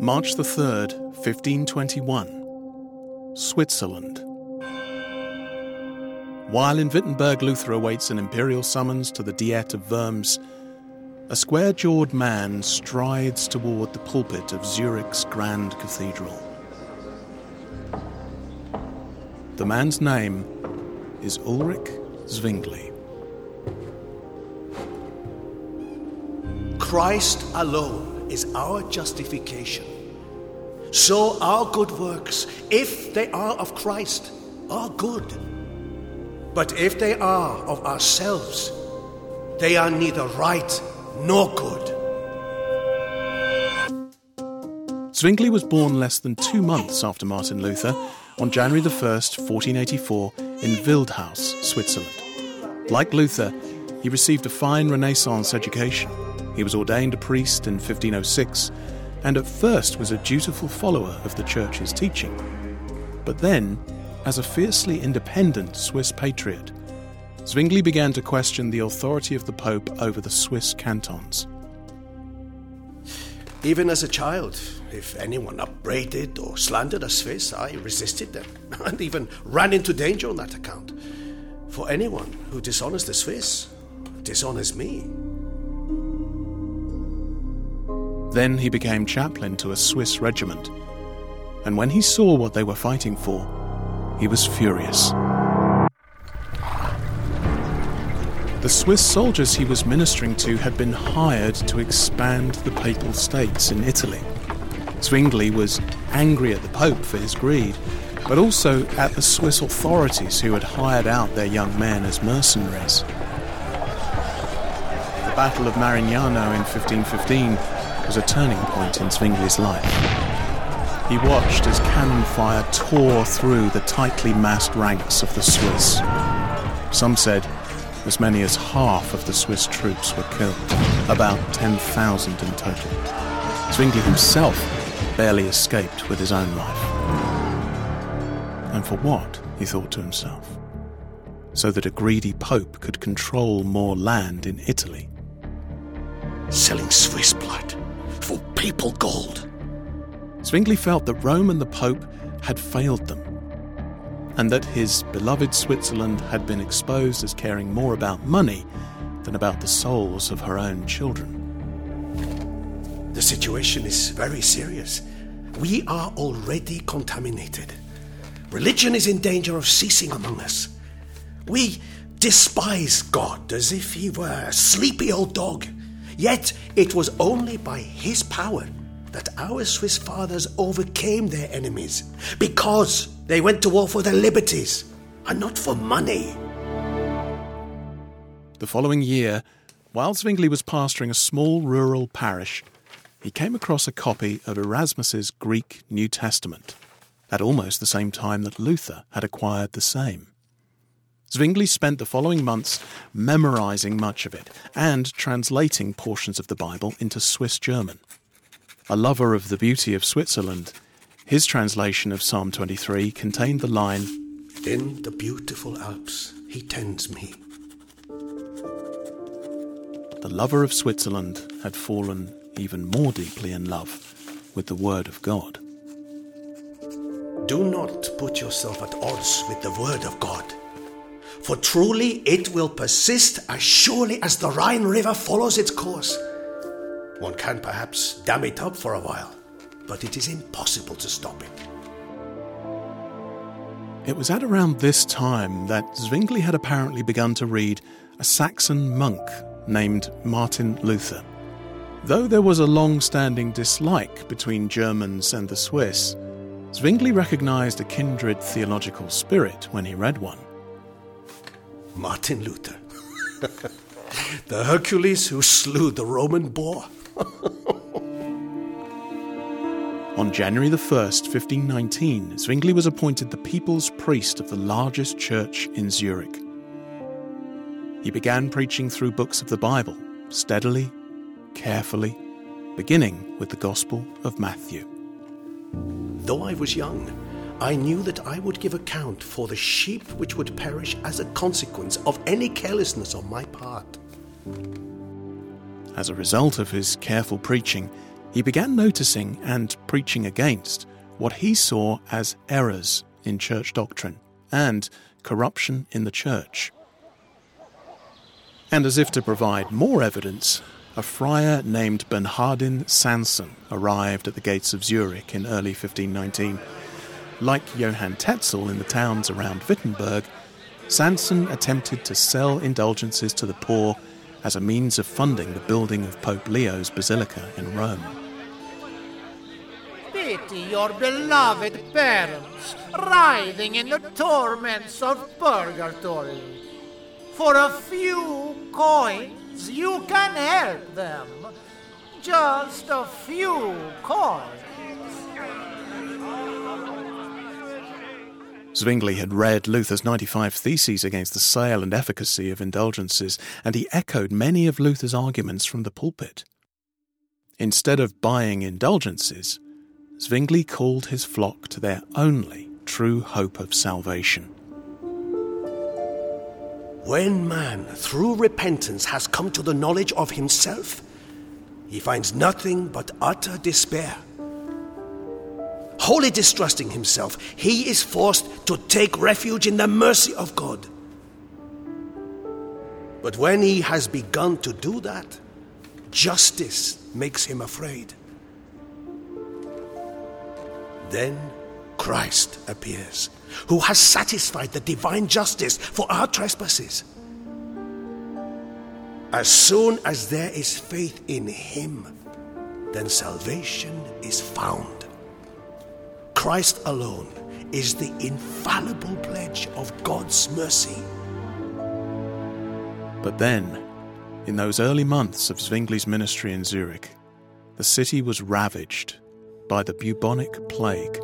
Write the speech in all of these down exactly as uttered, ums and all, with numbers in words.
March the third, fifteen twenty-one, Switzerland. While in Wittenberg, Luther awaits an imperial summons to the Diet of Worms. A square-jawed man strides toward the pulpit of Zurich's Grand Cathedral. The man's name is Ulrich Zwingli. Christ alone is our justification. So our good works, if they are of Christ, are good. But if they are of ourselves, they are neither right nor good. Zwingli was born less than two months after Martin Luther, on January the first, fourteen eighty-four, in Wildhaus, Switzerland. Like Luther, he received a fine Renaissance education. He was ordained a priest in fifteen oh six, and at first was a dutiful follower of the church's teaching. But then, as a fiercely independent Swiss patriot, Zwingli began to question the authority of the Pope over the Swiss cantons. Even as a child, if anyone upbraided or slandered a Swiss, I resisted them and even ran into danger on that account. For anyone who dishonors the Swiss dishonors me. Then he became chaplain to a Swiss regiment, and when he saw what they were fighting for, he was furious. The Swiss soldiers he was ministering to had been hired to expand the Papal States in Italy. Zwingli was angry at the Pope for his greed, but also at the Swiss authorities who had hired out their young men as mercenaries. The Battle of Marignano in fifteen fifteen was a turning point in Zwingli's life. He watched as cannon fire tore through the tightly massed ranks of the Swiss. Some said as many as half of the Swiss troops were killed, about ten thousand in total. Zwingli himself barely escaped with his own life. And for what, he thought to himself? So that a greedy pope could control more land in Italy. Selling Swiss blood for papal gold. Zwingli felt that Rome and the Pope had failed them, and that his beloved Switzerland had been exposed as caring more about money than about the souls of her own children. The situation is very serious. We are already contaminated. Religion is in danger of ceasing among us. We despise God as if he were a sleepy old dog. Yet it was only by his power that our Swiss fathers overcame their enemies, because they went to war for their liberties and not for money. The following year, while Zwingli was pastoring a small rural parish, he came across a copy of Erasmus's Greek New Testament at almost the same time that Luther had acquired the same. Zwingli spent the following months memorizing much of it and translating portions of the Bible into Swiss German. A lover of the beauty of Switzerland, his translation of Psalm twenty-three contained the line, "In the beautiful Alps, he tends me." The lover of Switzerland had fallen even more deeply in love with the Word of God. Do not put yourself at odds with the Word of God, for truly it will persist as surely as the Rhine River follows its course. One can perhaps dam it up for a while, but it is impossible to stop it. It was at around this time that Zwingli had apparently begun to read a Saxon monk named Martin Luther. Though there was a long-standing dislike between Germans and the Swiss, Zwingli recognised a kindred theological spirit when he read one. Martin Luther, the Hercules who slew the Roman boar. On January the first, fifteen nineteen, Zwingli was appointed the people's priest of the largest church in Zurich. He began preaching through books of the Bible, steadily, carefully, beginning with the Gospel of Matthew. Though I was young, I knew that I would give account for the sheep which would perish as a consequence of any carelessness on my part. As a result of his careful preaching, he began noticing and preaching against what he saw as errors in church doctrine and corruption in the church. And as if to provide more evidence, a friar named Bernhardin Sanson arrived at the gates of Zurich in early fifteen nineteen. Like Johann Tetzel in the towns around Wittenberg, Sanson attempted to sell indulgences to the poor as a means of funding the building of Pope Leo's Basilica in Rome. Pity your beloved parents, writhing in the torments of purgatory. For a few coins you can help them. Just a few coins. Zwingli had read Luther's ninety-five Theses against the sale and efficacy of indulgences, and he echoed many of Luther's arguments from the pulpit. Instead of buying indulgences, Zwingli called his flock to their only true hope of salvation. When man, through repentance, has come to the knowledge of himself, he finds nothing but utter despair. Wholly distrusting himself, he is forced to take refuge in the mercy of God. But when he has begun to do that, justice makes him afraid. Then Christ appears, who has satisfied the divine justice for our trespasses. As soon as there is faith in him, then salvation is found. Christ alone is the infallible pledge of God's mercy. But then, in those early months of Zwingli's ministry in Zurich, the city was ravaged by the bubonic plague.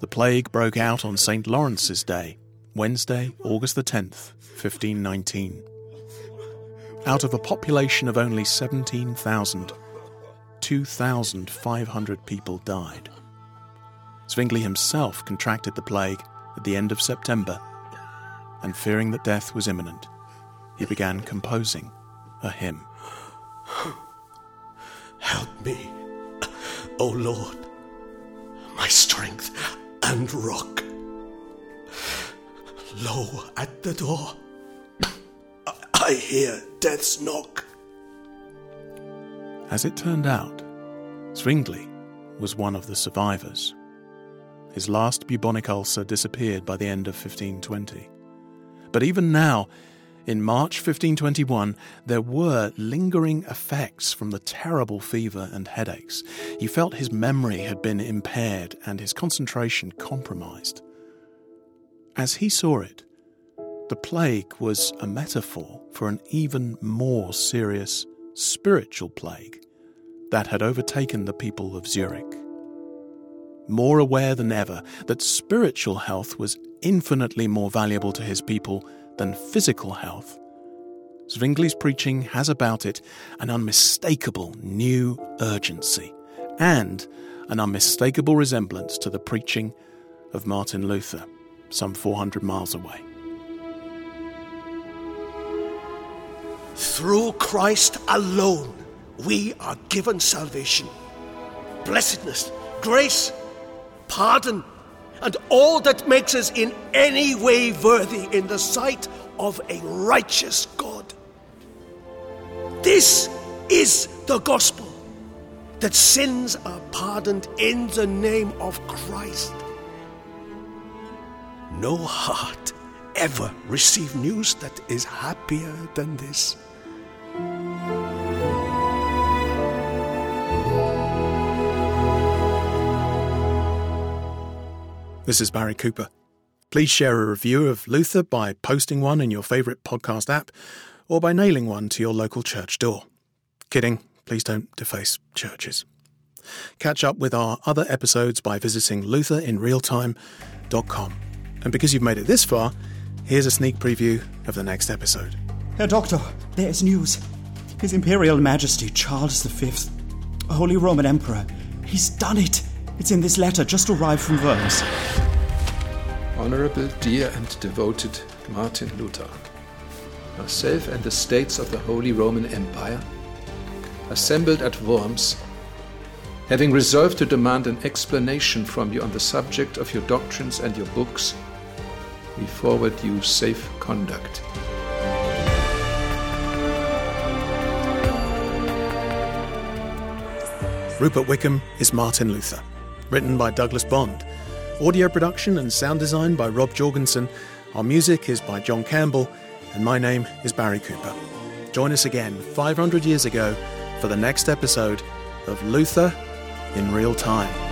The plague broke out on Saint Lawrence's Day, Wednesday, August the tenth, fifteen nineteen. Out of a population of only seventeen thousand, two thousand five hundred people died. Zwingli himself contracted the plague at the end of September, and fearing that death was imminent, he began composing a hymn. Help me, O Lord, my strength and rock. Lo, at the door, I hear death's knock. As it turned out, Zwingli was one of the survivors. His last bubonic ulcer disappeared by the end of fifteen twenty. But even now, in March fifteen twenty-one, there were lingering effects from the terrible fever and headaches. He felt his memory had been impaired and his concentration compromised. As he saw it, the plague was a metaphor for an even more serious spiritual plague that had overtaken the people of Zurich. More aware than ever that spiritual health was infinitely more valuable to his people than physical health, Zwingli's preaching has about it an unmistakable new urgency and an unmistakable resemblance to the preaching of Martin Luther, some four hundred miles away. Through Christ alone, we are given salvation, blessedness, grace, pardon, and all that makes us in any way worthy in the sight of a righteous God. This is the gospel, that sins are pardoned in the name of Christ. No heart ever received news that is happier than this. This is Barry Cooper. Please share a review of Luther by posting one in your favourite podcast app or by nailing one to your local church door. Kidding, please don't deface churches. Catch up with our other episodes by visiting luther in real time dot com. And because you've made it this far, here's a sneak preview of the next episode. Herr Doctor, there's news. His Imperial Majesty Charles the Fifth, Holy Roman Emperor, he's done it. It's in this letter just arrived from Worms. Honourable, dear and devoted Martin Luther, myself and the states of the Holy Roman Empire, assembled at Worms, having resolved to demand an explanation from you on the subject of your doctrines and your books, we forward you safe conduct. Rupert Wickham is Martin Luther, written by Douglas Bond. Audio production and sound design by Rob Jorgensen. Our music is by John Campbell, and my name is Barry Cooper. Join us again five hundred years ago for the next episode of Luther in Real Time.